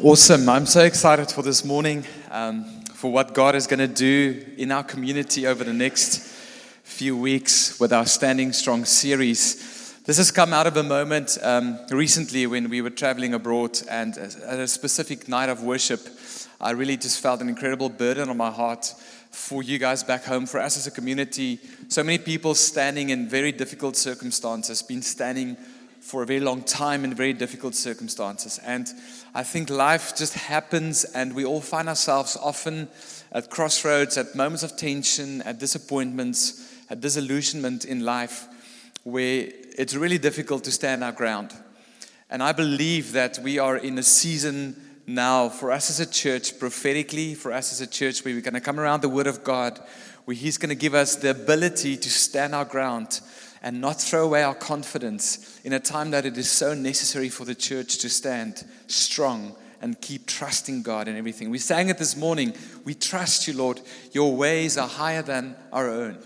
Awesome. I'm so excited for this morning, for what God is going to do in our community over the next few weeks with our Standing Strong series. This has come out of a moment recently when we were traveling abroad, and at a specific night of worship, I really just felt an incredible burden on my heart for you guys back home, for us as a community. So many people standing in very difficult circumstances, been standing for a very long time in very difficult circumstances. And I think life just happens, and we all find ourselves often at crossroads, at moments of tension, at disappointments, at disillusionment in life, where it's really difficult to stand our ground. And I believe that we are in a season now for us as a church, prophetically, for us as a church, where we're going to come around the Word of God, where He's going to give us the ability to stand our ground and not throw away our confidence in a time that it is so necessary for the church to stand strong and keep trusting God in everything. We sang it this morning. We trust you, Lord. Your ways are higher than our own.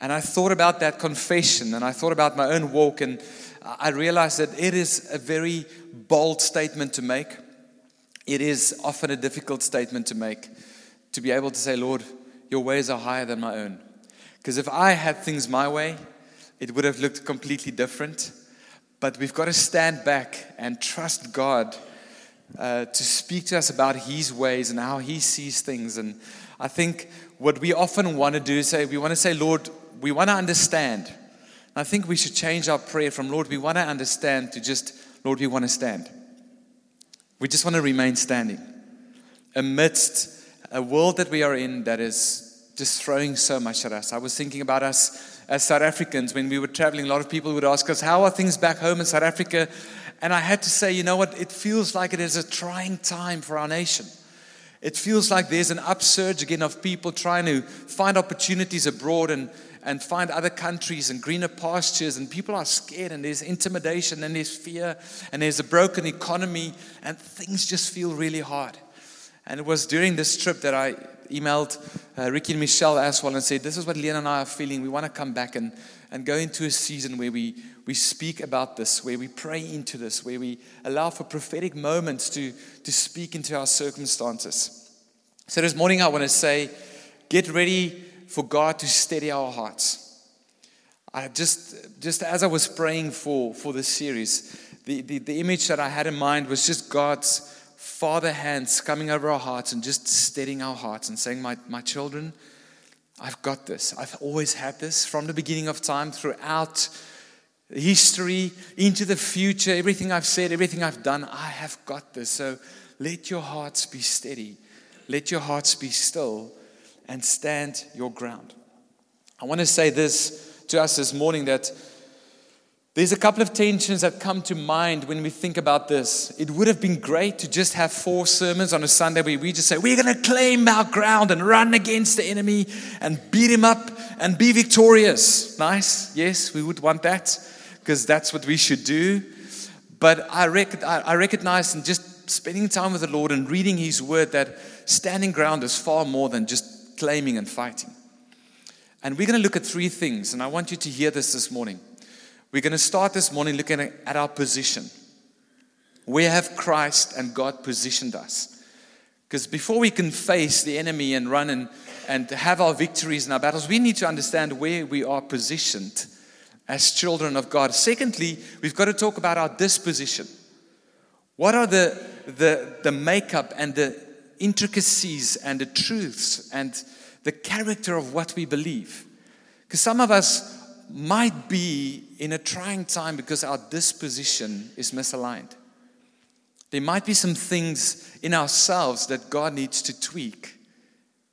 And I thought about that confession, and I thought about my own walk, and I realized that it is a very bold statement to make. It is often a difficult statement to make, to be able to say, Lord, your ways are higher than my own. Because if I had things my way, it would have looked completely different. But we've got to stand back and trust God to speak to us about His ways and how He sees things. And I think what we often want to do is say, we want to say, Lord, we want to understand. And I think we should change our prayer from, Lord, we want to understand, to just, Lord, we want to stand. We just want to remain standing amidst a world that we are in that is just throwing so much at us. I was thinking about us as South Africans. When we were traveling, a lot of people would ask us, how are things back home in South Africa? And I had to say, you know what? It feels like it is a trying time for our nation. It feels like there's an upsurge again of people trying to find opportunities abroad and find other countries and greener pastures. And people are scared, and there's intimidation, and there's fear, and there's a broken economy, and things just feel really hard. And it was during this trip that I emailed Ricky and Michelle as well and said, this is what Leanne and I are feeling. We want to come back and go into a season where we speak about this, where we pray into this, where we allow for prophetic moments to speak into our circumstances. So this morning I want to say, get ready for God to steady our hearts. I just as I was praying for this series, the image that I had in mind was just God's Father hands coming over our hearts and just steadying our hearts and saying, my children, I've got this. I've always had this from the beginning of time, throughout history, into the future. Everything I've said, everything I've done, I have got this. So let your hearts be steady. Let your hearts be still and stand your ground. I want to say this to us this morning, that there's a couple of tensions that come to mind when we think about this. It would have been great to just have 4 sermons on a Sunday where we just say, we're going to claim our ground and run against the enemy and beat him up and be victorious. Nice. Yes, we would want that, because that's what we should do. But I recognize, in just spending time with the Lord and reading His Word, that standing ground is far more than just claiming and fighting. And we're going to look at 3 things, and I want you to hear this morning. We're going to start this morning looking at our position. Where have Christ and God positioned us? Because before we can face the enemy and run and have our victories and our battles, we need to understand where we are positioned as children of God. Secondly, we've got to talk about our disposition. What are the makeup and the intricacies and the truths and the character of what we believe? Because some of us might be in a trying time because our disposition is misaligned. There might be some things in ourselves that God needs to tweak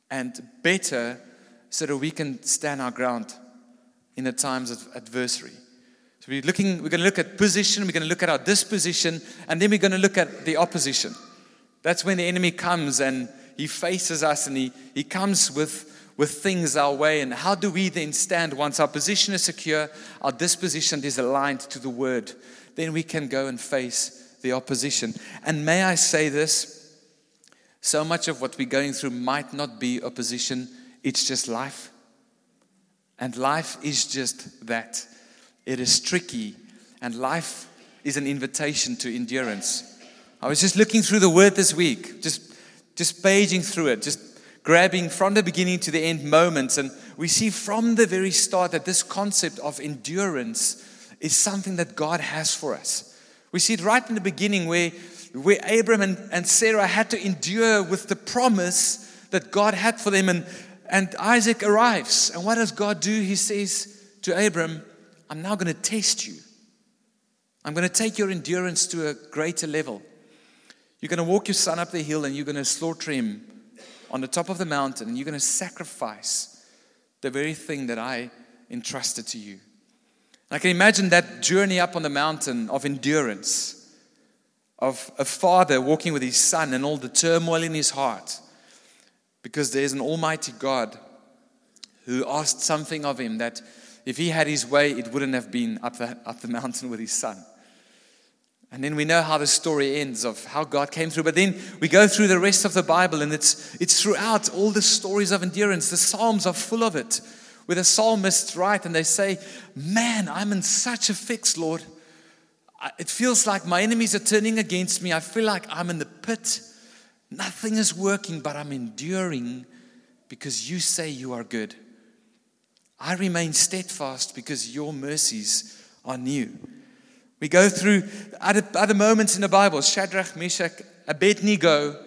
and better so that we can stand our ground in the times of adversity. So we're going to look at position, we're going to look at our disposition, and then we're going to look at the opposition. That's when the enemy comes and he faces us, and he comes with things our way. And how do we then stand once our position is secure, our disposition is aligned to the Word? Then we can go and face the opposition. And may I say this, so much of what we're going through might not be opposition, it's just life. And life is just that. It is tricky, and life is an invitation to endurance. I was just looking through the Word this week, just paging through it, just grabbing from the beginning to the end moments. And we see from the very start that this concept of endurance is something that God has for us. We see it right in the beginning where Abram and Sarah had to endure with the promise that God had for them. And Isaac arrives. And what does God do? He says to Abram, I'm now going to test you. I'm going to take your endurance to a greater level. You're going to walk your son up the hill and you're going to slaughter him on the top of the mountain. And you're going to sacrifice the very thing that I entrusted to you. I can imagine that journey up on the mountain of endurance, of a father walking with his son and all the turmoil in his heart, because there's an almighty God who asked something of him that if he had his way, it wouldn't have been up the mountain with his son. And then we know how the story ends of how God came through. But then we go through the rest of the Bible, and it's throughout all the stories of endurance. The Psalms are full of it, where the psalmists write and they say, man, I'm in such a fix, Lord. It feels like my enemies are turning against me. I feel like I'm in the pit. Nothing is working, but I'm enduring because you say you are good. I remain steadfast because your mercies are new. We go through other moments in the Bible. Shadrach, Meshach, Abednego,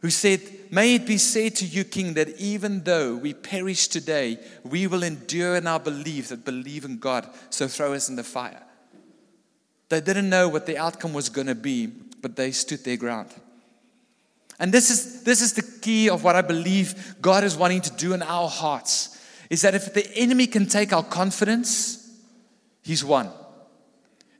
who said, may it be said to you, King, that even though we perish today, we will endure in our belief that believe in God, so throw us in the fire. They didn't know what the outcome was going to be, but they stood their ground. And this is the key of what I believe God is wanting to do in our hearts, is that if the enemy can take our confidence, he's won.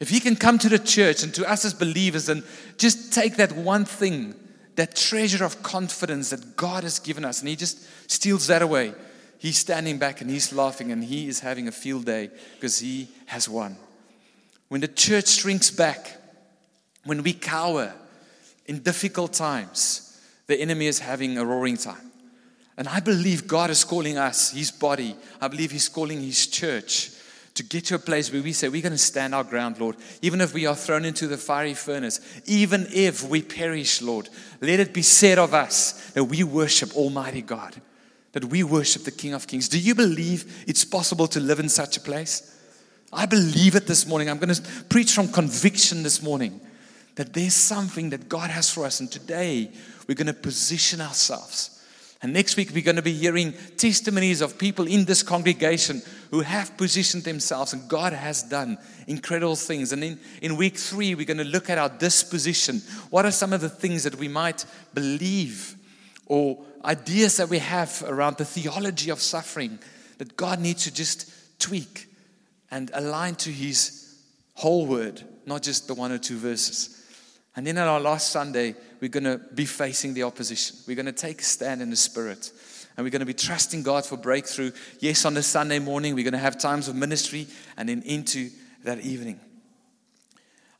If he can come to the church and to us as believers and just take that one thing, that treasure of confidence that God has given us, and he just steals that away, he's standing back and he's laughing and he is having a field day because he has won. When the church shrinks back, when we cower in difficult times, the enemy is having a roaring time. And I believe God is calling us, his body. I believe he's calling his church to get to a place where we say, we're going to stand our ground, Lord. Even if we are thrown into the fiery furnace, even if we perish, Lord, let it be said of us that we worship Almighty God, that we worship the King of Kings. Do you believe it's possible to live in such a place? I believe it this morning. I'm going to preach from conviction this morning that there's something that God has for us. And today, we're going to position ourselves. And next week, we're going to be hearing testimonies of people in this congregation who have positioned themselves. And God has done incredible things. And in week 3, we're going to look at our disposition. What are some of the things that we might believe or ideas that we have around the theology of suffering that God needs to just tweak and align to his whole word, not just the 1 or 2 verses. And then on our last Sunday, we're going to be facing the opposition. We're going to take a stand in the Spirit. And we're going to be trusting God for breakthrough. Yes, on the Sunday morning, we're going to have times of ministry and then into that evening.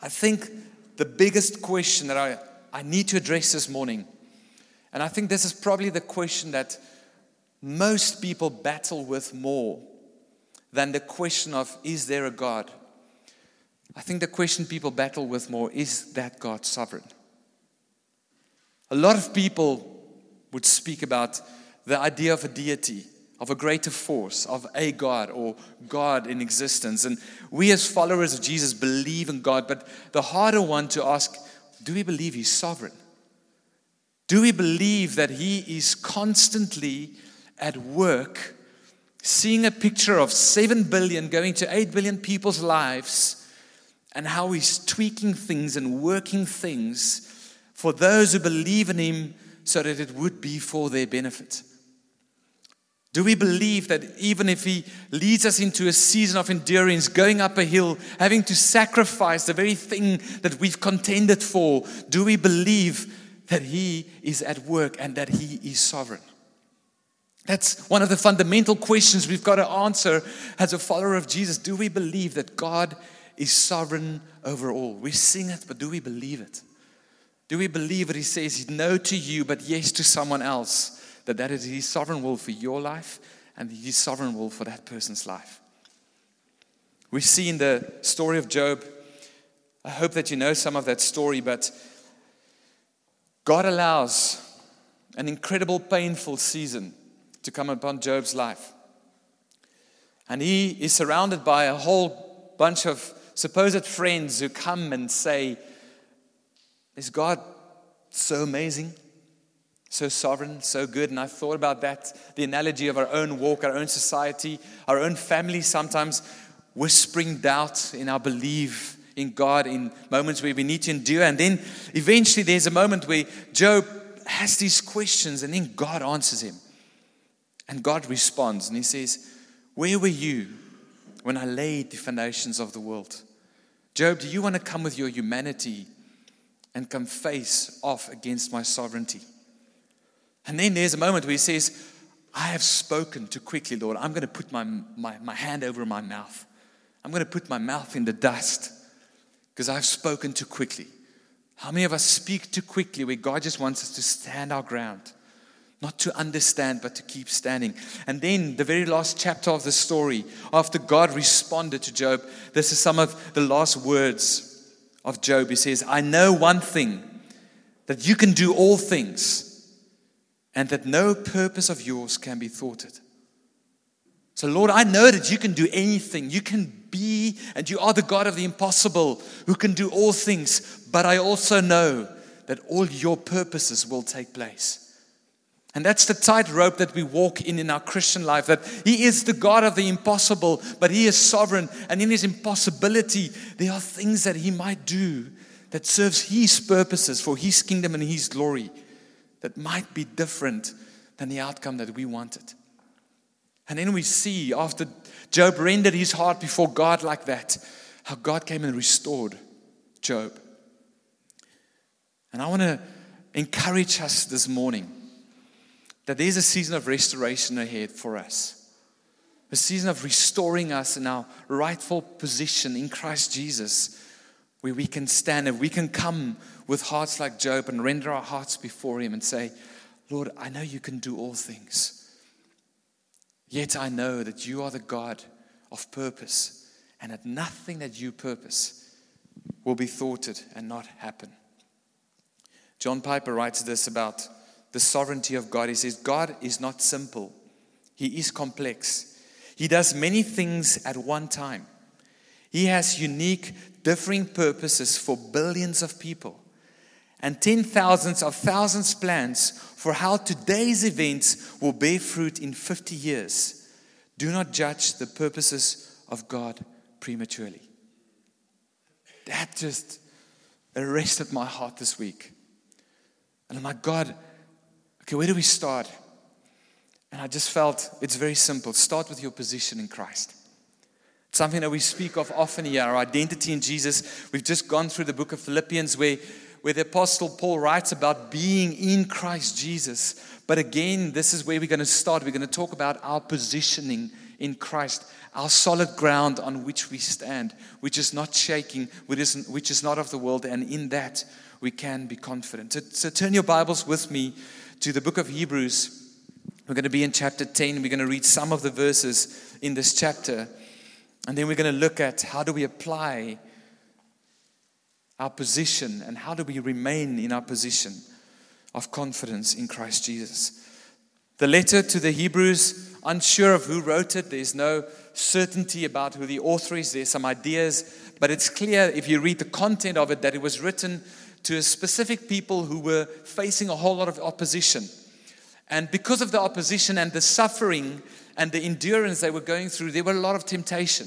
I think the biggest question that I need to address this morning, and I think this is probably the question that most people battle with more than the question of, is there a God? I think the question people battle with more is that God sovereign? A lot of people would speak about the idea of a deity, of a greater force, of a God or God in existence. And we as followers of Jesus believe in God, but the harder one to ask, do we believe he's sovereign? Do we believe that he is constantly at work, seeing a picture of 7 billion going to 8 billion people's lives, and how he's tweaking things and working things for those who believe in him so that it would be for their benefit? Do we believe that even if he leads us into a season of endurance, going up a hill, having to sacrifice the very thing that we've contended for, do we believe that he is at work and that he is sovereign? That's one of the fundamental questions we've got to answer as a follower of Jesus. Do we believe that God is sovereign over all? We sing it, but do we believe it? Do we believe that he says no to you, but yes to someone else? That is his sovereign will for your life and his sovereign will for that person's life. We see in the story of Job, I hope that you know some of that story, but God allows an incredible, painful season to come upon Job's life. And he is surrounded by a whole bunch of supposed friends who come and say, is God so amazing, so sovereign, so good? And I thought about that, the analogy of our own walk, our own society, our own family sometimes whispering doubt in our belief in God in moments where we need to endure. And then eventually there's a moment where Job has these questions and then God answers him. And God responds and he says, where were you when I laid the foundations of the world? Job, do you want to come with your humanity and come face off against my sovereignty? And then there's a moment where he says, I have spoken too quickly, Lord. I'm going to put my hand over my mouth. I'm going to put my mouth in the dust because I've spoken too quickly. How many of us speak too quickly where God just wants us to stand our ground? Not to understand, but to keep standing. And then the very last chapter of the story, after God responded to Job, this is some of the last words of Job. He says, I know one thing, that you can do all things, and that no purpose of yours can be thwarted. So Lord, I know that you can do anything. You can be, and you are the God of the impossible, who can do all things. But I also know that all your purposes will take place. And that's the tightrope that we walk in our Christian life, that He is the God of the impossible, but He is sovereign. And in His impossibility, there are things that He might do that serves His purposes for His kingdom and His glory that might be different than the outcome that we wanted. And then we see, after Job rendered his heart before God like that, how God came and restored Job. And I want to encourage us this morning that there's a season of restoration ahead for us. A season of restoring us in our rightful position in Christ Jesus, where we can stand and we can come with hearts like Job and render our hearts before Him and say, Lord, I know you can do all things. Yet I know that you are the God of purpose and that nothing that you purpose will be thwarted and not happen. John Piper writes this about the sovereignty of God. He says, God is not simple. He is complex. He does many things at one time. He has unique, differing purposes for billions of people and 10,000s of thousands plans for how today's events will bear fruit in 50 years. Do not judge the purposes of God prematurely. That just arrested my heart this week. And I'm like, God, okay, where do we start? And I just felt it's very simple. Start with your position in Christ. It's something that we speak of often here, our identity in Jesus. We've just gone through the book of Philippians where the Apostle Paul writes about being in Christ Jesus. But again, this is where we're going to start. We're going to talk about our positioning in Christ, our solid ground on which we stand, which is not shaking, which is not of the world, and in that we can be confident. So turn your Bibles with me to the book of Hebrews. We're going to be in chapter 10. We're going to read some of the verses in this chapter. And then we're going to look at how do we apply our position and how do we remain in our position of confidence in Christ Jesus. The letter to the Hebrews, unsure of who wrote it. There's no certainty about who the author is. There's some ideas, but it's clear if you read the content of it that it was written to a specific people who were facing a whole lot of opposition. And because of the opposition and the suffering and the endurance they were going through, there were a lot of temptation.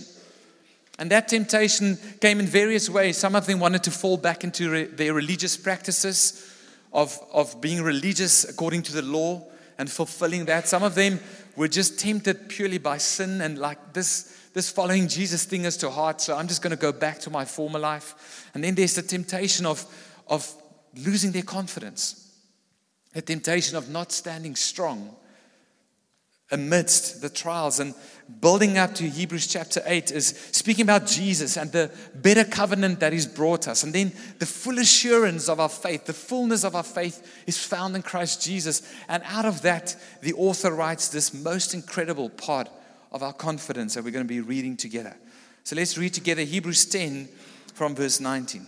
And that temptation came in various ways. Some of them wanted to fall back into their religious practices of being religious according to the law and fulfilling that. Some of them were just tempted purely by sin and like this following Jesus thing is to heart, so I'm just going to go back to my former life. And then there's the temptation of losing their confidence, the temptation of not standing strong amidst the trials. And building up to Hebrews chapter 8 is speaking about Jesus and the better covenant that He's brought us. And then the full assurance of our faith, the fullness of our faith is found in Christ Jesus. And out of that, the author writes this most incredible part of our confidence that we're going to be reading together. So let's read together Hebrews 10 from verse 19.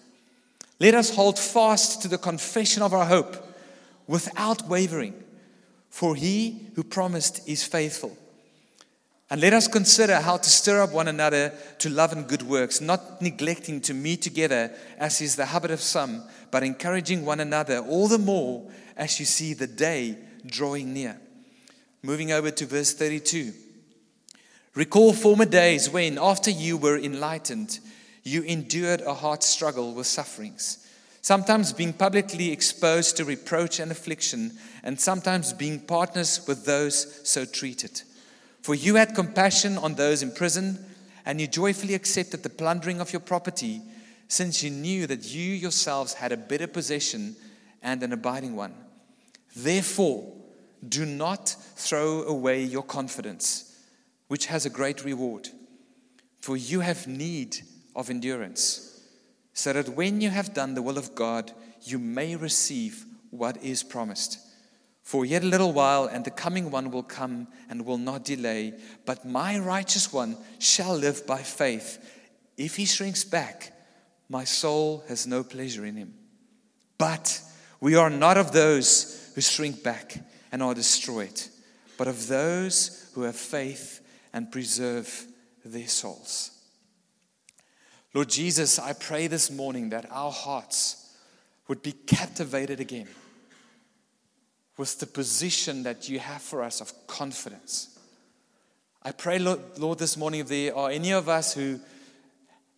Let us hold fast to the confession of our hope without wavering, for he who promised is faithful. And let us consider how to stir up one another to love and good works, not neglecting to meet together as is the habit of some, but encouraging one another all the more as you see the day drawing near. Moving over to verse 32. Recall former days when, after you were enlightened, you endured a hard struggle with sufferings, sometimes being publicly exposed to reproach and affliction, and sometimes being partners with those so treated. For you had compassion on those in prison, and you joyfully accepted the plundering of your property, since you knew that you yourselves had a better possession and an abiding one. Therefore, do not throw away your confidence, which has a great reward, for you have need of endurance, so that when you have done the will of God, you may receive what is promised. For yet a little while, and the coming one will come and will not delay. But my righteous one shall live by faith. If he shrinks back, my soul has no pleasure in him. But we are not of those who shrink back and are destroyed, but of those who have faith and preserve their souls. Lord Jesus, I pray this morning that our hearts would be captivated again with the position that you have for us of confidence. I pray, Lord, this morning, if there are any of us who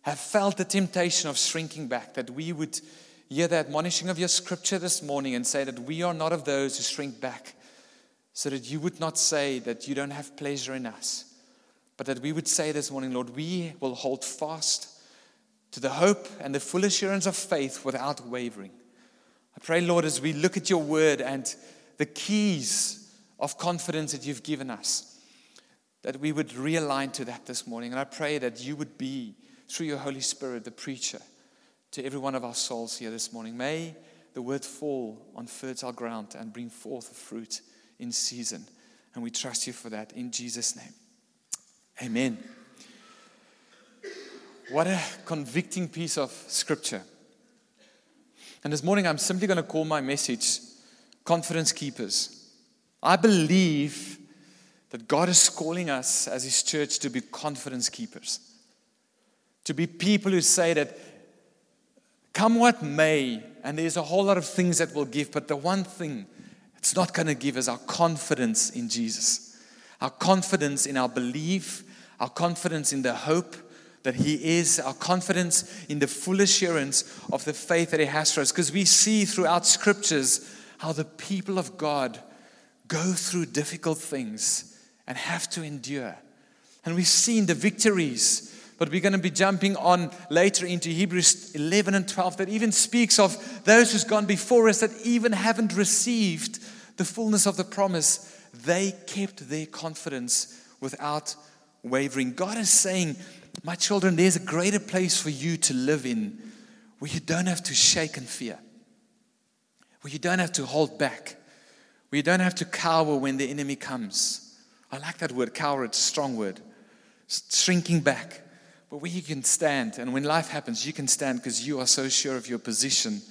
have felt the temptation of shrinking back, that we would hear the admonishing of your scripture this morning and say that we are not of those who shrink back, so that you would not say that you don't have pleasure in us, but that we would say this morning, Lord, we will hold fast to the hope and the full assurance of faith without wavering. I pray, Lord, as we look at your word and the keys of confidence that you've given us, that we would realign to that this morning. And I pray that you would be, through your Holy Spirit, the preacher to every one of our souls here this morning. May the word fall on fertile ground and bring forth fruit in season. And we trust you for that in Jesus' name. Amen. What a convicting piece of scripture. And this morning I'm simply going to call my message Confidence Keepers. I believe that God is calling us as his church to be confidence keepers. To be people who say that come what may, and there's a whole lot of things that will give, but the one thing it's not going to give is our confidence in Jesus. Our confidence in our belief, our confidence in the hope that he is, our confidence in the full assurance of the faith that he has for us. Because we see throughout scriptures how the people of God go through difficult things and have to endure. And we've seen the victories, but we're going to be jumping on later into Hebrews 11 and 12 that even speaks of those who's gone before us that even haven't received the fullness of the promise. They kept their confidence without wavering. God is saying, my children, there's a greater place for you to live in where you don't have to shake in fear, where you don't have to hold back, where you don't have to cower when the enemy comes. I like that word, cower, it's a strong word. Shrinking back, but where you can stand, and when life happens, you can stand because you are so sure of your position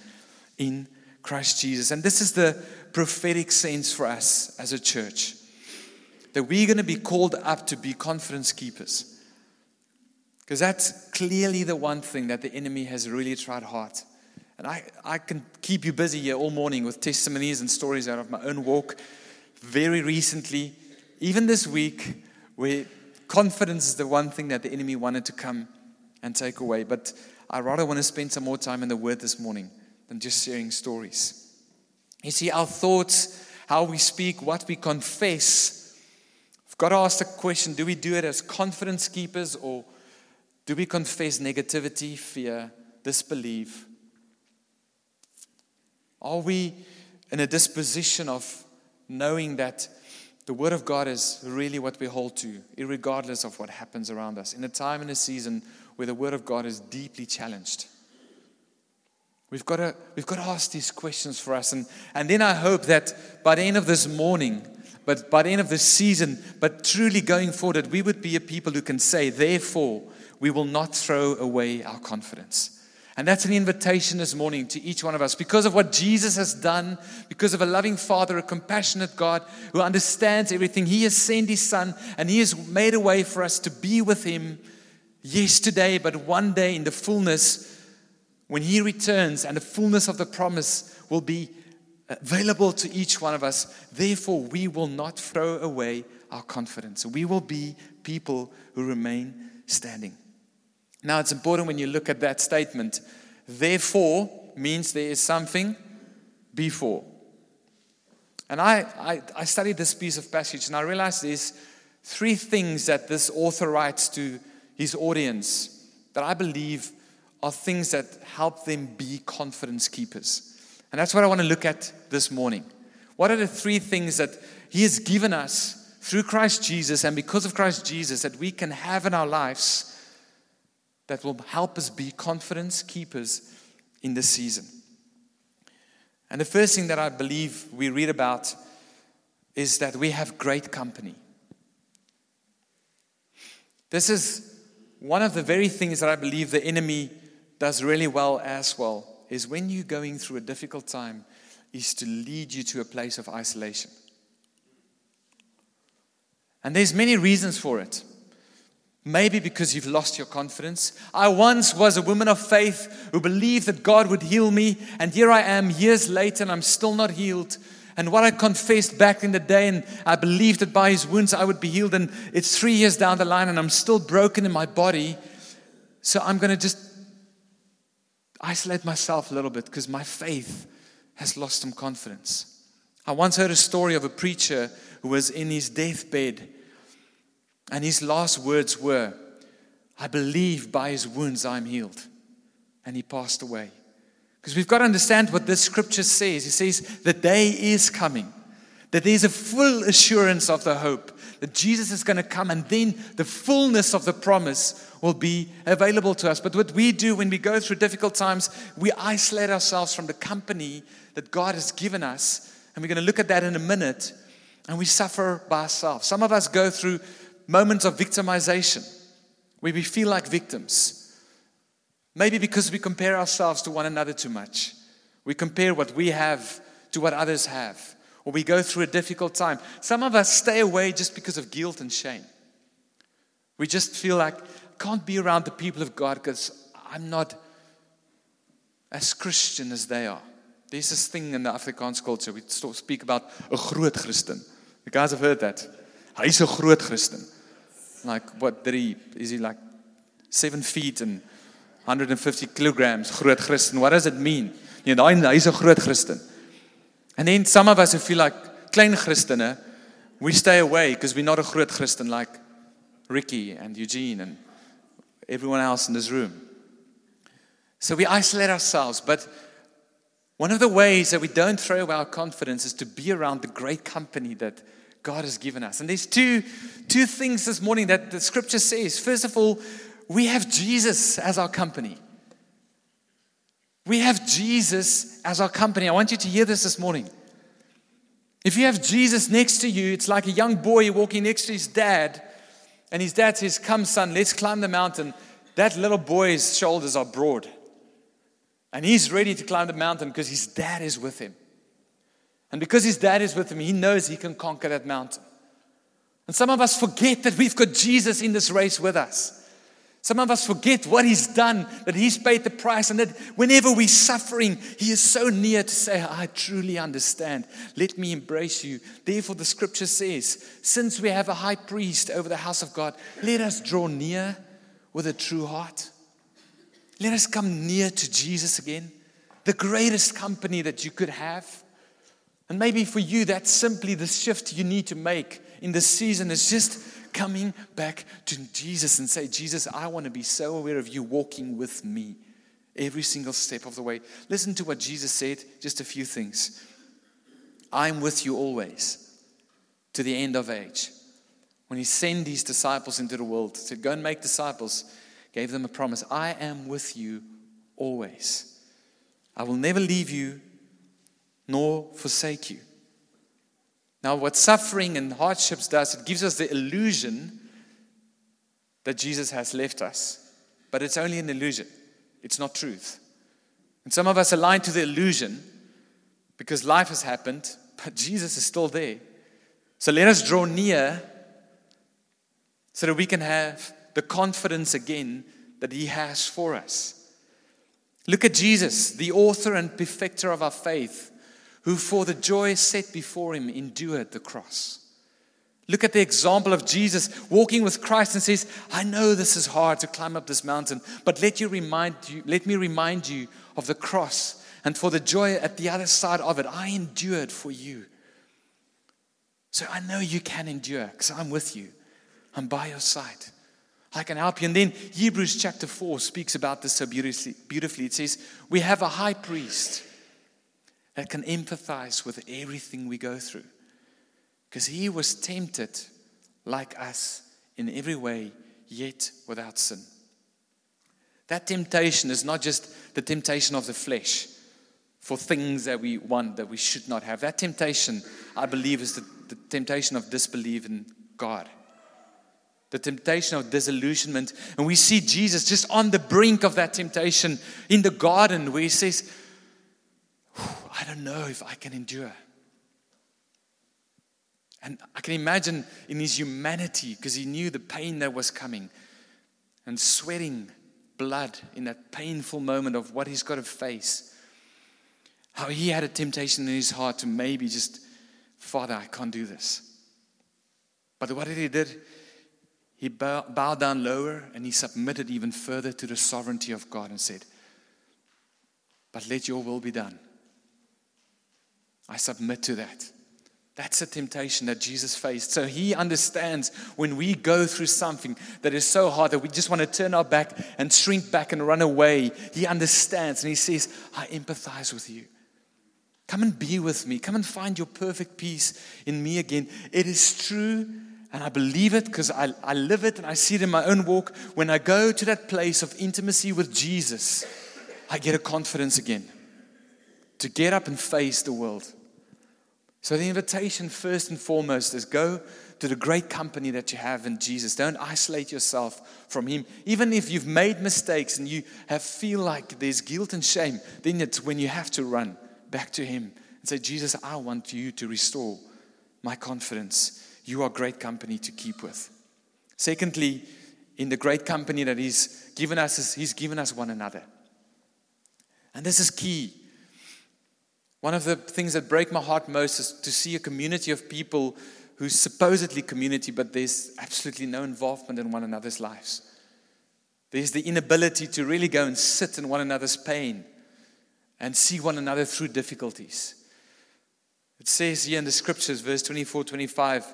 in Christ Jesus. And this is the prophetic sense for us as a church, that we're going to be called up to be confidence keepers. Because that's clearly the one thing that the enemy has really tried hard. And I can keep you busy here all morning with testimonies and stories out of my own walk. Very recently, even this week, where confidence is the one thing that the enemy wanted to come and take away. But I rather want to spend some more time in the Word this morning than just sharing stories. You see, our thoughts, how we speak, what we confess. I've got to ask the question, do we do it as confidence keepers, or do we confess negativity, fear, disbelief? Are we in a disposition of knowing that the Word of God is really what we hold to, irregardless of what happens around us, in a time and a season where the Word of God is deeply challenged. We've got to ask these questions for us. And then I hope that by the end of this morning, but by the end of this season, but truly going forward, that we would be a people who can say, therefore, we will not throw away our confidence. And that's an invitation this morning to each one of us. Because of what Jesus has done, because of a loving Father, a compassionate God who understands everything, He has sent His Son and He has made a way for us to be with Him yesterday, but one day in the fullness when He returns, and the fullness of the promise will be available to each one of us. Therefore, we will not throw away our confidence. We will be people who remain standing. Now, it's important when you look at that statement. Therefore means there is something before. And I studied this piece of passage, and I realized there's three things that this author writes to his audience that I believe are things that help them be confidence keepers. And that's what I want to look at this morning. What are the three things that He has given us through Christ Jesus and because of Christ Jesus that we can have in our lives that will help us be confidence keepers in this season? And the first thing that I believe we read about is that we have great company. This is one of the very things that I believe the enemy does really well as well, is when you're going through a difficult time, is to lead you to a place of isolation. And there's many reasons for it. Maybe because you've lost your confidence. I once was a woman of faith who believed that God would heal me, and here I am years later and I'm still not healed. And what I confessed back in the day, and I believed that by His wounds I would be healed, and it's 3 years down the line and I'm still broken in my body. So I'm going to just isolate myself a little bit because my faith has lost some confidence. I once heard a story of a preacher who was in his deathbed, and his last words were, "I believe by His wounds I'm healed." And he passed away. Because we've got to understand what this scripture says. It says the day is coming, that there's a full assurance of the hope, that Jesus is going to come, and then the fullness of the promise will be available to us. But what we do when we go through difficult times, we isolate ourselves from the company that God has given us, and we're going to look at that in a minute, and we suffer by ourselves. Some of us go through moments of victimization where we feel like victims. Maybe because we compare ourselves to one another too much. We compare what we have to what others have. Or we go through a difficult time. Some of us stay away just because of guilt and shame. We just feel like, I can't be around the people of God because I'm not as Christian as they are. There's this thing in the Afrikaans culture. We speak about a groot Christen. You guys have heard that. Hy's 'n groot Christen. Like, what did he, is he like 7 feet and 150 kilograms, groot Christen? What does it mean? You know, hy's 'n groot Christen. And then some of us who feel like klein Christene, we stay away because we're not a groot Christen like Ricky and Eugene and everyone else in this room. So we isolate ourselves. But one of the ways that we don't throw away our confidence is to be around the great company that God has given us. And there's two things this morning that the scripture says. First of all, we have Jesus as our company. We have Jesus as our company. I want you to hear this morning. If you have Jesus next to you, it's like a young boy walking next to his dad, and his dad says, "Come, son, let's climb the mountain." That little boy's shoulders are broad, and he's ready to climb the mountain because his dad is with him. And because his dad is with him, he knows he can conquer that mountain. And some of us forget that we've got Jesus in this race with us. Some of us forget what He's done, that He's paid the price, and that whenever we're suffering, He is so near to say, "I truly understand. Let me embrace you." Therefore, the scripture says, since we have a high priest over the house of God, let us draw near with a true heart. Let us come near to Jesus again, the greatest company that you could have. And maybe for you, that's simply the shift you need to make in this season, is just coming back to Jesus and say, "Jesus, I want to be so aware of you walking with me every single step of the way." Listen to what Jesus said, just a few things. I'm with you always to the end of age. When he sent these disciples into the world, said, go and make disciples, gave them a promise. I am with you always. I will never leave you nor forsake you. Now, what suffering and hardships does, it gives us the illusion that Jesus has left us. But it's only an illusion. It's not truth. And some of us align to the illusion because life has happened, but Jesus is still there. So let us draw near so that we can have the confidence again that he has for us. Look at Jesus, the author and perfecter of our faith, who for the joy set before him endured the cross. Look at the example of Jesus walking with Christ and says, I know this is hard to climb up this mountain, but let me remind you of the cross and for the joy at the other side of it, I endured for you. So I know you can endure because I'm with you. I'm by your side. I can help you. And then Hebrews chapter 4 speaks about this so beautifully. It says, we have a high priest that can empathize with everything we go through because he was tempted like us in every way, yet without sin. That temptation is not just the temptation of the flesh for things that we want that we should not have. That temptation, I believe, is the temptation of disbelief in God. The temptation of disillusionment. And we see Jesus just on the brink of that temptation in the garden where he says, I don't know if I can endure. And I can imagine in his humanity, because he knew the pain that was coming and sweating blood in that painful moment of what he's got to face, how he had a temptation in his heart to maybe just, Father, I can't do this. But what did he do? He bowed down lower and he submitted even further to the sovereignty of God and said, but let your will be done. I submit to that. That's a temptation that Jesus faced. So he understands when we go through something that is so hard that we just want to turn our back and shrink back and run away. He understands and he says, I empathize with you. Come and be with me. Come and find your perfect peace in me again. It is true. And I believe it because I live it and I see it in my own walk. When I go to that place of intimacy with Jesus, I get a confidence again to get up and face the world. So the invitation first and foremost is go to the great company that you have in Jesus. Don't isolate yourself from him. Even if you've made mistakes and you feel like there's guilt and shame, then it's when you have to run back to him and say, Jesus, I want you to restore my confidence. You are great company to keep with. Secondly, in the great company that he's given us, is he's given us one another. And this is key. One of the things that break my heart most is to see a community of people who's supposedly community, but there's absolutely no involvement in one another's lives. There's the inability to really go and sit in one another's pain and see one another through difficulties. It says here in the scriptures, verse 24, 25,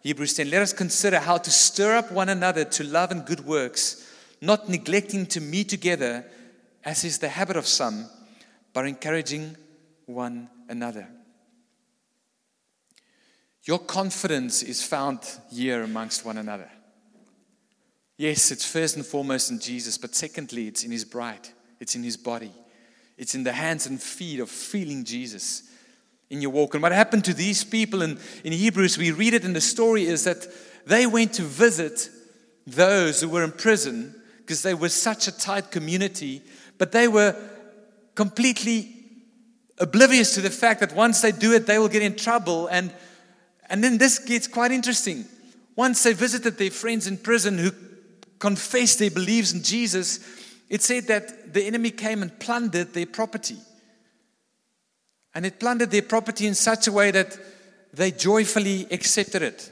Hebrews 10, let us consider how to stir up one another to love and good works, not neglecting to meet together, as is the habit of some, but encouraging one another. Your confidence is found here amongst one another. Yes, it's first and foremost in Jesus, but secondly, it's in his bride. It's in his body. It's in the hands and feet of feeling Jesus in your walk. And what happened to these people in Hebrews, we read it in the story, is that they went to visit those who were in prison because they were such a tight community, but they were completely oblivious to the fact that once they do it, they will get in trouble. And then this gets quite interesting. Once they visited their friends in prison who confessed their beliefs in Jesus, it said that the enemy came and plundered their property. And it plundered their property in such a way that they joyfully accepted it.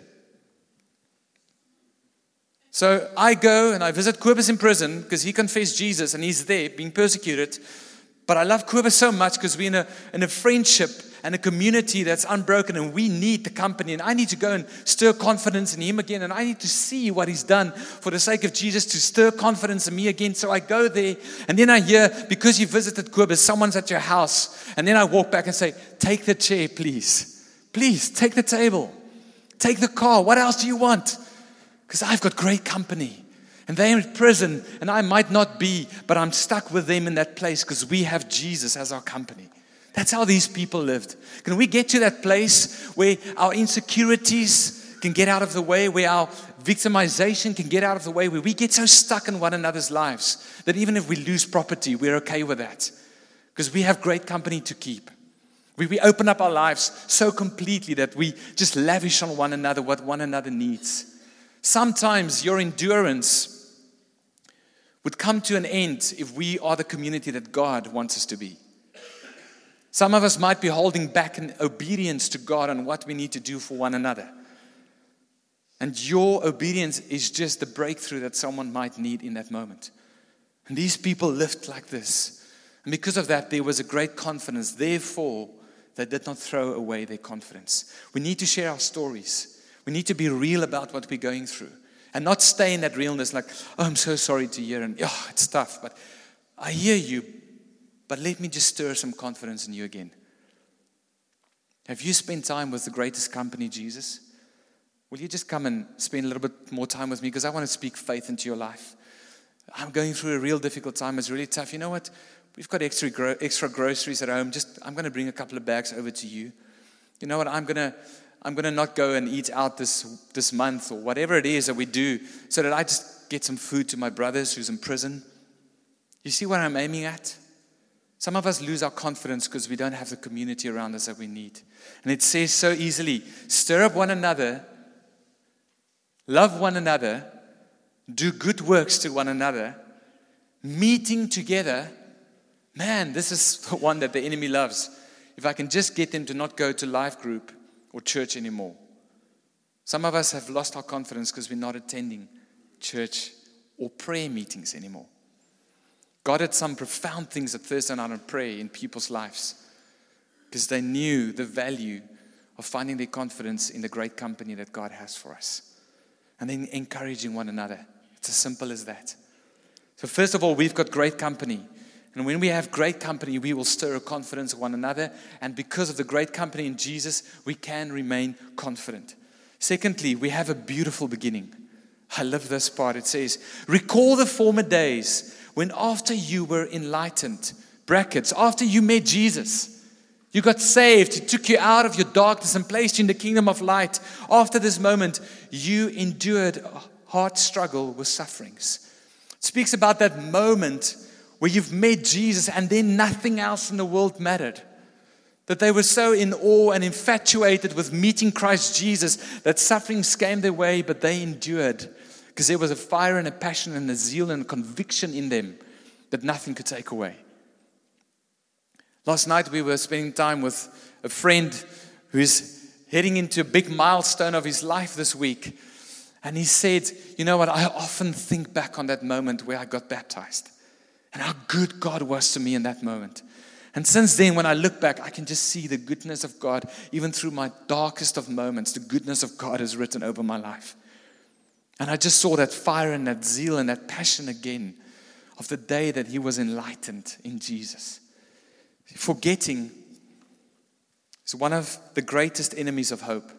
So I go and I visit Corbus in prison because he confessed Jesus and he's there being persecuted. But I love Kuba so much because we're in a friendship and a community that's unbroken, and we need the company. And I need to go and stir confidence in him again. And I need to see what he's done for the sake of Jesus to stir confidence in me again. So I go there, and then I hear, because you visited Kuba, someone's at your house. And then I walk back and say, take the chair, please. Please take the table, take the car. What else do you want? Because I've got great company. And they're in prison, and I might not be, but I'm stuck with them in that place because we have Jesus as our company. That's how these people lived. Can we get to that place where our insecurities can get out of the way, where our victimization can get out of the way, where we get so stuck in one another's lives that even if we lose property, we're okay with that because we have great company to keep. We open up our lives so completely that we just lavish on one another what one another needs. Sometimes your endurance would come to an end if we are the community that God wants us to be. Some of us might be holding back in obedience to God on what we need to do for one another. And your obedience is just the breakthrough that someone might need in that moment. And these people lived like this. And because of that, there was a great confidence. Therefore, they did not throw away their confidence. We need to share our stories. We need to be real about what we're going through. And not stay in that realness like, oh, I'm so sorry to hear, and oh, it's tough, but I hear you, but let me just stir some confidence in you again. Have you spent time with the greatest company, Jesus? Will you just come and spend a little bit more time with me because I want to speak faith into your life. I'm going through a real difficult time. It's really tough. You know what? We've got extra groceries at home. Just I'm going to bring a couple of bags over to you. You know what? I'm going to not go and eat out this month or whatever it is that we do so that I just get some food to my brothers who's in prison. You see what I'm aiming at? Some of us lose our confidence because we don't have the community around us that we need. And it says so easily, stir up one another, love one another, do good works to one another, meeting together. Man, this is the one that the enemy loves. If I can just get them to not go to life group or church anymore. Some of us have lost our confidence because we're not attending church or prayer meetings anymore. God did some profound things at Thursday night on prayer in people's lives because they knew the value of finding their confidence in the great company that God has for us. And then encouraging one another. It's as simple as that. So first of all, we've got great company. And when we have great company, we will stir a confidence in one another. And because of the great company in Jesus, we can remain confident. Secondly, we have a beautiful beginning. I love this part. It says, recall the former days when after you were enlightened, brackets, after you met Jesus, you got saved. He took you out of your darkness and placed you in the kingdom of light. After this moment, you endured a hard struggle with sufferings. It speaks about that moment where you've met Jesus and then nothing else in the world mattered. That they were so in awe and infatuated with meeting Christ Jesus that sufferings came their way, but they endured because there was a fire and a passion and a zeal and a conviction in them that nothing could take away. Last night we were spending time with a friend who is heading into a big milestone of his life this week. And he said, you know what, I often think back on that moment where I got baptized. And how good God was to me in that moment. And since then, when I look back, I can just see the goodness of God. Even through my darkest of moments, the goodness of God is written over my life. And I just saw that fire and that zeal and that passion again of the day that he was enlightened in Jesus. Forgetting is one of the greatest enemies of hope.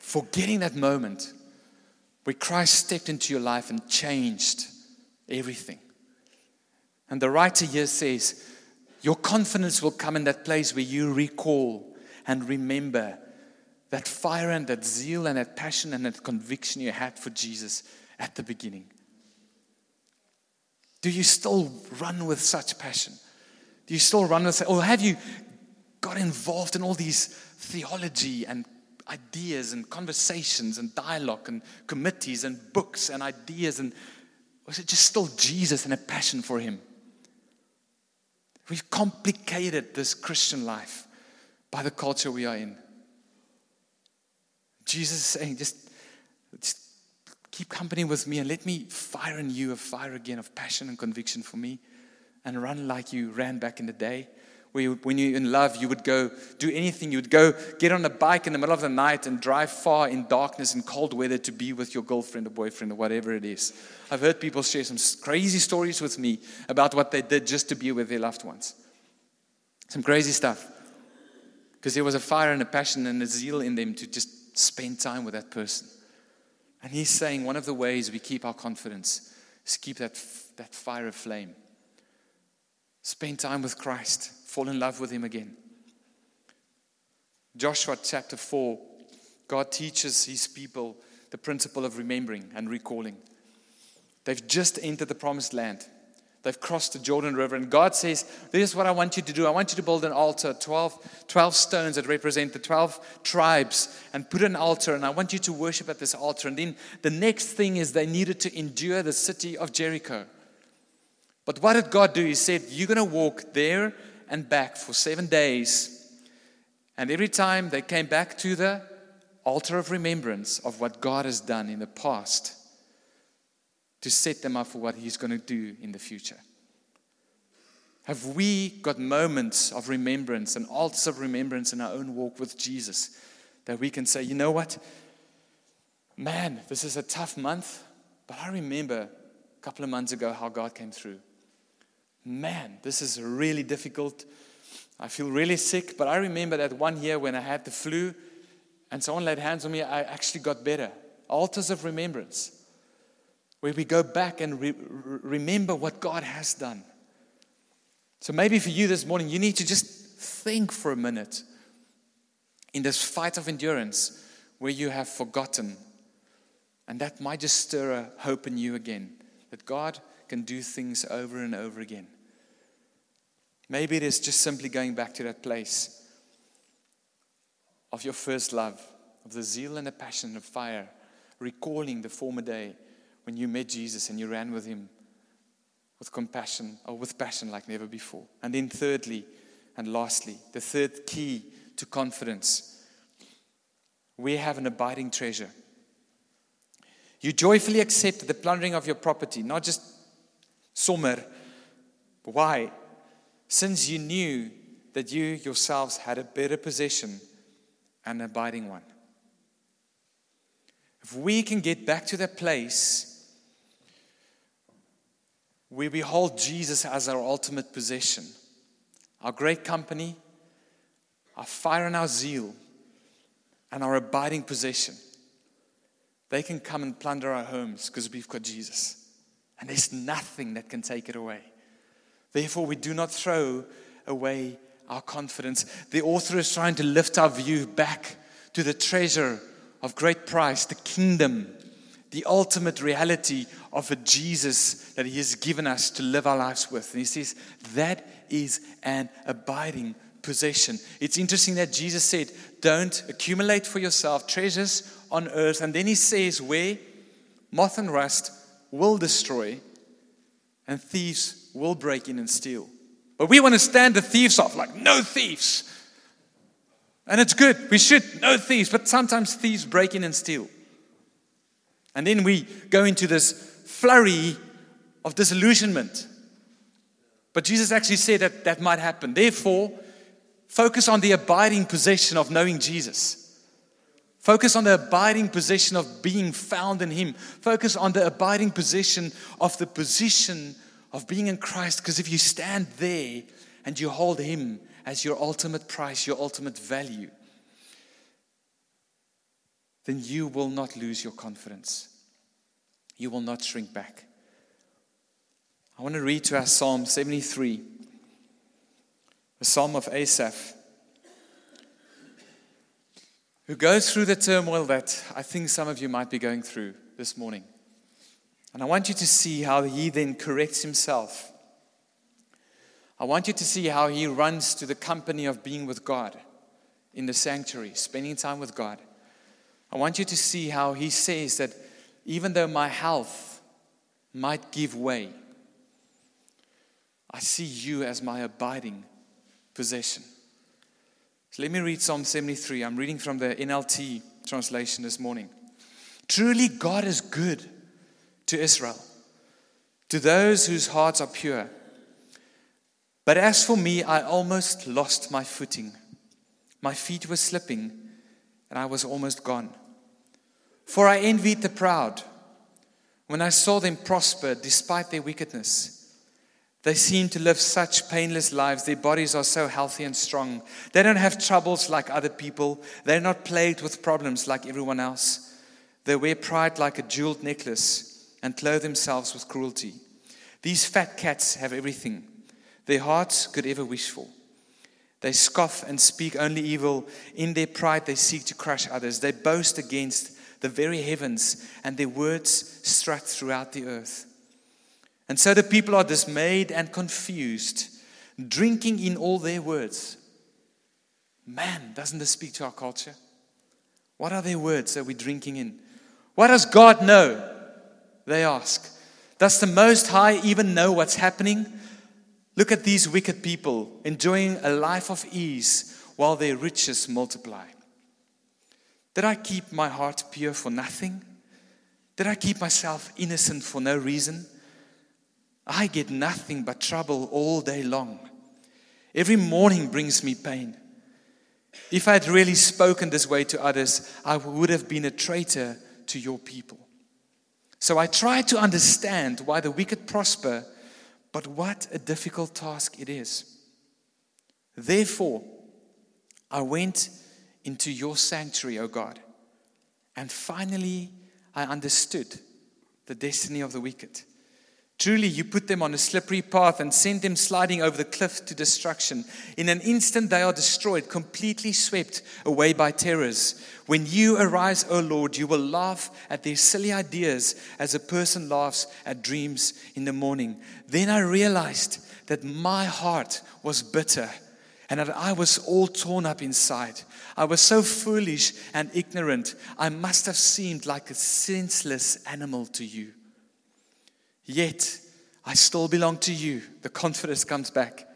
Forgetting that moment where Christ stepped into your life and changed everything. And the writer here says, your confidence will come in that place where you recall and remember that fire and that zeal and that passion and that conviction you had for Jesus at the beginning. Do you still run with such passion? Do you still run with, or have you got involved in all these theology and ideas and conversations and dialogue and committees and books and ideas, and was it just still Jesus and a passion for him? We've complicated this Christian life by the culture we are in. Jesus is saying, just keep company with me and let me fire in you a fire again of passion and conviction for me, and run like you ran back in the day. When you're in love, you would go do anything. You would go get on a bike in the middle of the night and drive far in darkness and cold weather to be with your girlfriend or boyfriend or whatever it is. I've heard people share some crazy stories with me about what they did just to be with their loved ones. Some crazy stuff. because there was a fire and a passion and a zeal in them to just spend time with that person. And he's saying one of the ways we keep our confidence is keep that fire aflame. Spend time with Christ. Fall in love with him again. Joshua chapter 4, God teaches his people the principle of remembering and recalling. They've just entered the promised land. They've crossed the Jordan River. And God says, this is what I want you to do. I want you to build an altar, 12 stones that represent the 12 tribes, and put an altar. And I want you to worship at this altar. And then the next thing is they needed to endure the city of Jericho. But what did God do? He said, you're going to walk there and back for 7 days. And every time they came back to the altar of remembrance of what God has done in the past to set them up for what he's going to do in the future. Have we got moments of remembrance and altars of remembrance in our own walk with Jesus that we can say, you know what? Man, this is a tough month, but I remember a couple of months ago how God came through. Man, this is really difficult. I feel really sick, but I remember that one year when I had the flu and someone laid hands on me, I actually got better. Altars of remembrance, where we go back and remember what God has done. So maybe for you this morning, you need to just think for a minute in this fight of endurance where you have forgotten. And that might just stir a hope in you again, that God can do things over and over again. Maybe it is just simply going back to that place of your first love, of the zeal and the passion of fire, recalling the former day when you met Jesus and you ran with him with compassion or with passion like never before. And then thirdly and lastly, the third key to confidence, we have an abiding treasure. You joyfully accept the plundering of your property, not just sommer. Why? Since you knew that you yourselves had a better possession and an abiding one. If we can get back to that place where we hold Jesus as our ultimate possession, our great company, our fire and our zeal, and our abiding possession, they can come and plunder our homes because we've got Jesus. And there's nothing that can take it away. Therefore, we do not throw away our confidence. The author is trying to lift our view back to the treasure of great price, the kingdom, the ultimate reality of a Jesus that he has given us to live our lives with. And he says, that is an abiding possession. It's interesting that Jesus said, don't accumulate for yourself treasures on earth. And then he says, where moth and rust will destroy and thieves will break in and steal. But we want to stand the thieves off, like no thieves. And it's good, we should, no thieves. But sometimes thieves break in and steal. And then we go into this flurry of disillusionment. But Jesus actually said that that might happen. Therefore, focus on the abiding possession of knowing Jesus. Focus on the abiding possession of being found in him. Focus on the abiding possession of the position of being in Christ, because if you stand there and you hold him as your ultimate price, your ultimate value, then you will not lose your confidence. You will not shrink back. I want to read to us Psalm 73, the Psalm of Asaph, who goes through the turmoil that I think some of you might be going through this morning. And I want you to see how he then corrects himself. I want you to see how he runs to the company of being with God in the sanctuary, spending time with God. I want you to see how he says that even though my health might give way, I see you as my abiding possession. So let me read Psalm 73. I'm reading from the NLT translation this morning. Truly, God is good to Israel, to those whose hearts are pure. But as for me, I almost lost my footing. My feet were slipping, and I was almost gone. For I envied the proud when I saw them prosper despite their wickedness. They seem to live such painless lives. Their bodies are so healthy and strong. They don't have troubles like other people. They're not plagued with problems like everyone else. They wear pride like a jeweled necklace and clothe themselves with cruelty. These fat cats have everything their hearts could ever wish for. They scoff and speak only evil. In their pride, they seek to crush others. They boast against the very heavens, and their words strut throughout the earth. And so the people are dismayed and confused, drinking in all their words. Man, doesn't this speak to our culture? What are their words that we're drinking in? What does God know? They ask. Does the Most High even know what's happening? Look at these wicked people enjoying a life of ease while their riches multiply. Did I keep my heart pure for nothing? Did I keep myself innocent for no reason? I get nothing but trouble all day long. Every morning brings me pain. If I had really spoken this way to others, I would have been a traitor to your people. So I try to understand why the wicked prosper, but what a difficult task it is. Therefore, I went into your sanctuary, O God, and finally I understood the destiny of the wicked. Truly, you put them on a slippery path and send them sliding over the cliff to destruction. In an instant, they are destroyed, completely swept away by terrors. When you arise, O Lord, you will laugh at their silly ideas as a person laughs at dreams in the morning. Then I realized that my heart was bitter and that I was all torn up inside. I was so foolish and ignorant. I must have seemed like a senseless animal to you. Yet, I still belong to you. The confidence comes back.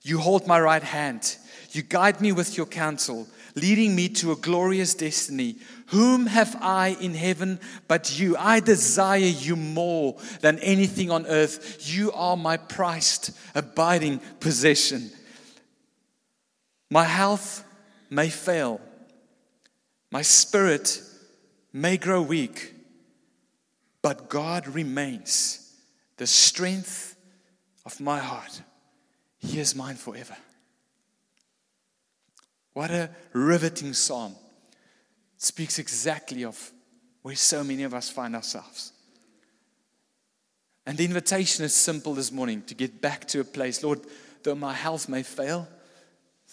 You hold my right hand. You guide me with your counsel, leading me to a glorious destiny. Whom have I in heaven but you? I desire you more than anything on earth. You are my prized, abiding possession. My health may fail. My spirit may grow weak. But God remains the strength of my heart. He is mine forever. What a riveting psalm. It speaks exactly of where so many of us find ourselves. And the invitation is simple this morning, to get back to a place. Lord, though my health may fail,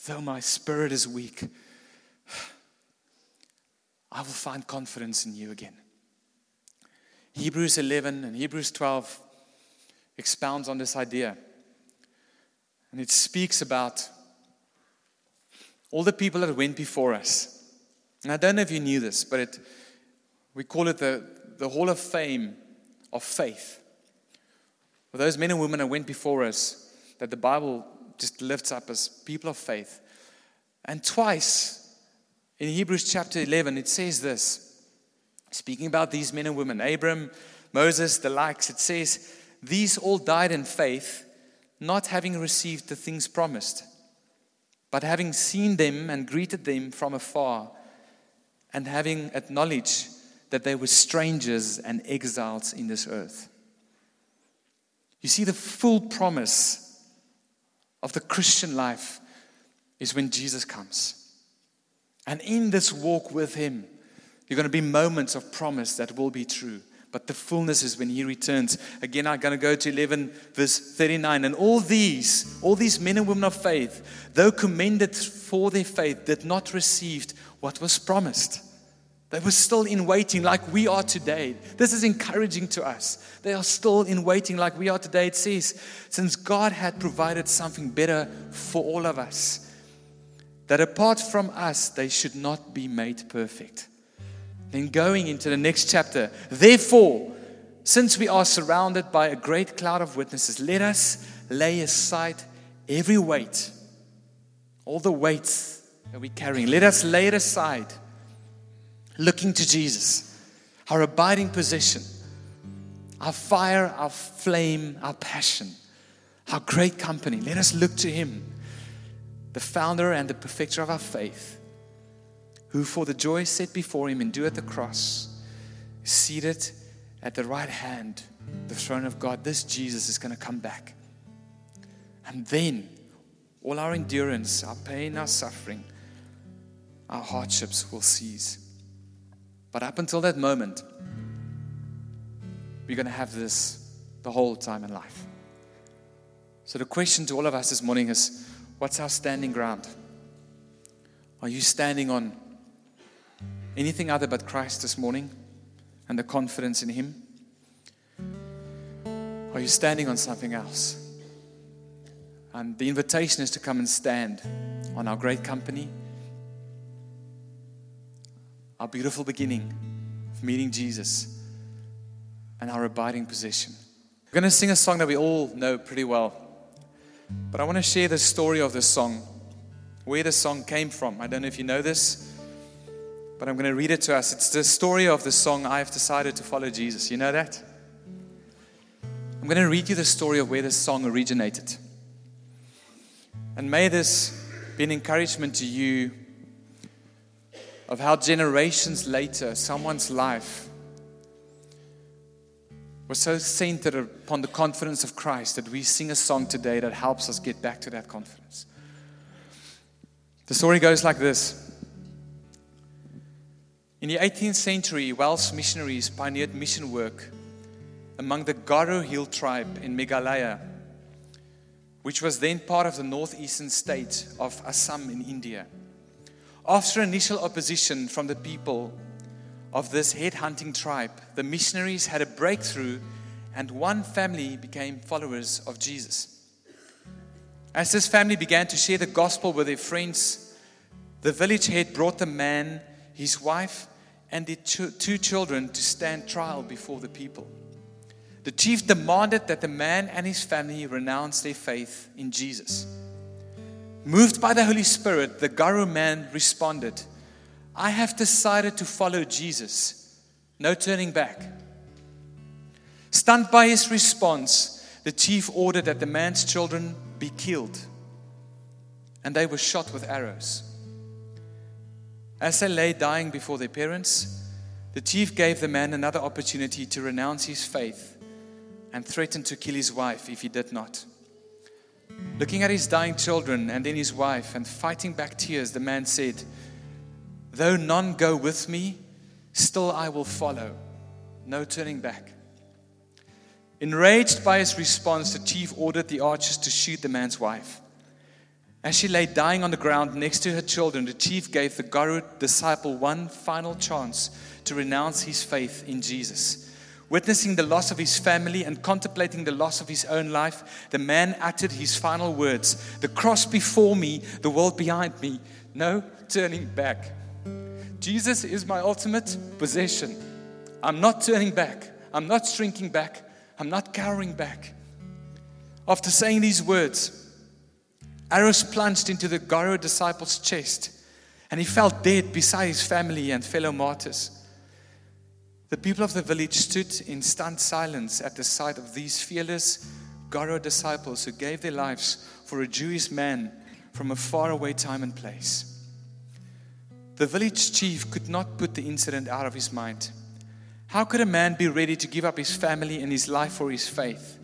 though my spirit is weak, I will find confidence in you again. Hebrews 11 and Hebrews 12 expounds on this idea. And it speaks about all the people that went before us. And I don't know if you knew this, but we call it the Hall of Fame of Faith. For those men and women that went before us, that the Bible just lifts up as people of faith. And twice in Hebrews chapter 11, it says this. Speaking about these men and women, Abram, Moses, the likes, it says, these all died in faith, not having received the things promised, but having seen them and greeted them from afar, and having acknowledged that they were strangers and exiles in this earth. You see, the full promise of the Christian life is when Jesus comes. And in this walk with him, you're going to be moments of promise that will be true. But the fullness is when he returns. Again, I'm going to go to 11 verse 39. And all these men and women of faith, though commended for their faith, did not receive what was promised. They were still in waiting like we are today. This is encouraging to us. They are still in waiting like we are today. It says, since God had provided something better for all of us, that apart from us, they should not be made perfect. Then going into the next chapter, therefore, since we are surrounded by a great cloud of witnesses, let us lay aside every weight, all the weights that we're carrying. Let us lay it aside, looking to Jesus, our abiding possession, our fire, our flame, our passion, our great company. Let us look to him, the founder and the perfecter of our faith, who for the joy set before him endured the cross, seated at the right hand, the throne of God. This Jesus is going to come back. And then all our endurance, our pain, our suffering, our hardships will cease. But up until that moment, we're going to have this the whole time in life. So the question to all of us this morning is, what's our standing ground? Are you standing on anything other but Christ this morning and the confidence in Him? Are you standing on something else? And the invitation is to come and stand on our great company, our beautiful beginning of meeting Jesus, and our abiding possession. We're going to sing a song that we all know pretty well, but I want to share the story of this song, where the song came from. I don't know if you know this, but I'm going to read it to us. It's the story of the song, "I've Decided to Follow Jesus." You know that? I'm going to read you the story of where this song originated. And may this be an encouragement to you of how generations later, someone's life was so centered upon the confidence of Christ that we sing a song today that helps us get back to that confidence. The story goes like this. In the 18th century, Welsh missionaries pioneered mission work among the Garo hill tribe in Meghalaya, which was then part of the northeastern state of Assam in India. After initial opposition from the people of this headhunting tribe, the missionaries had a breakthrough and one family became followers of Jesus. As this family began to share the gospel with their friends, the village head brought the man, his wife, and their two children to stand trial before the people. The chief demanded that the man and his family renounce their faith in Jesus. Moved by the Holy Spirit, the Garo man responded, "I have decided to follow Jesus. No turning back." Stunned by his response, the chief ordered that the man's children be killed, and they were shot with arrows. As they lay dying before their parents, the chief gave the man another opportunity to renounce his faith and threatened to kill his wife if he did not. Looking at his dying children and then his wife and fighting back tears, the man said, "Though none go with me, still I will follow. No turning back." Enraged by his response, the chief ordered the archers to shoot the man's wife. As she lay dying on the ground next to her children, the chief gave the Garo disciple one final chance to renounce his faith in Jesus. Witnessing the loss of his family and contemplating the loss of his own life, the man uttered his final words, "The cross before me, the world behind me, no turning back. Jesus is my ultimate possession. I'm not turning back. I'm not shrinking back. I'm not cowering back." After saying these words, arrows plunged into the Garo disciple's chest, and he fell dead beside his family and fellow martyrs. The people of the village stood in stunned silence at the sight of these fearless Garo disciples who gave their lives for a Jewish man from a faraway time and place. The village chief could not put the incident out of his mind. How could a man be ready to give up his family and his life for his faith?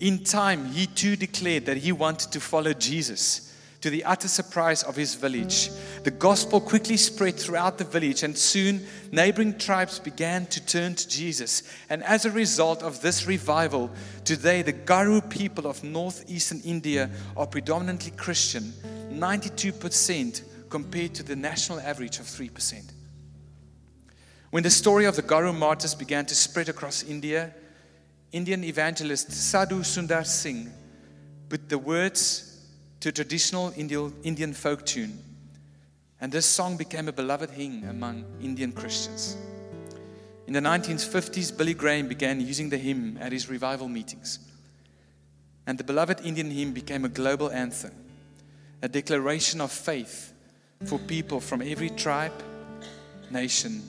In time, he too declared that he wanted to follow Jesus. To the utter surprise of his village, the gospel quickly spread throughout the village, and soon neighboring tribes began to turn to Jesus. And as a result of this revival, today the Garo people of northeastern India are predominantly Christian, 92% compared to the national average of 3%. When the story of the Garo martyrs began to spread across India, Indian evangelist Sadhu Sundar Singh put the words to a traditional Indian folk tune. And this song became a beloved hymn among Indian Christians. In the 1950s, Billy Graham began using the hymn at his revival meetings. And the beloved Indian hymn became a global anthem, a declaration of faith for people from every tribe, nation,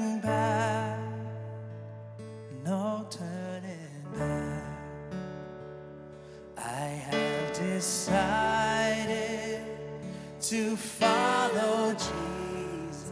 back. No turning back. I have decided to follow Jesus.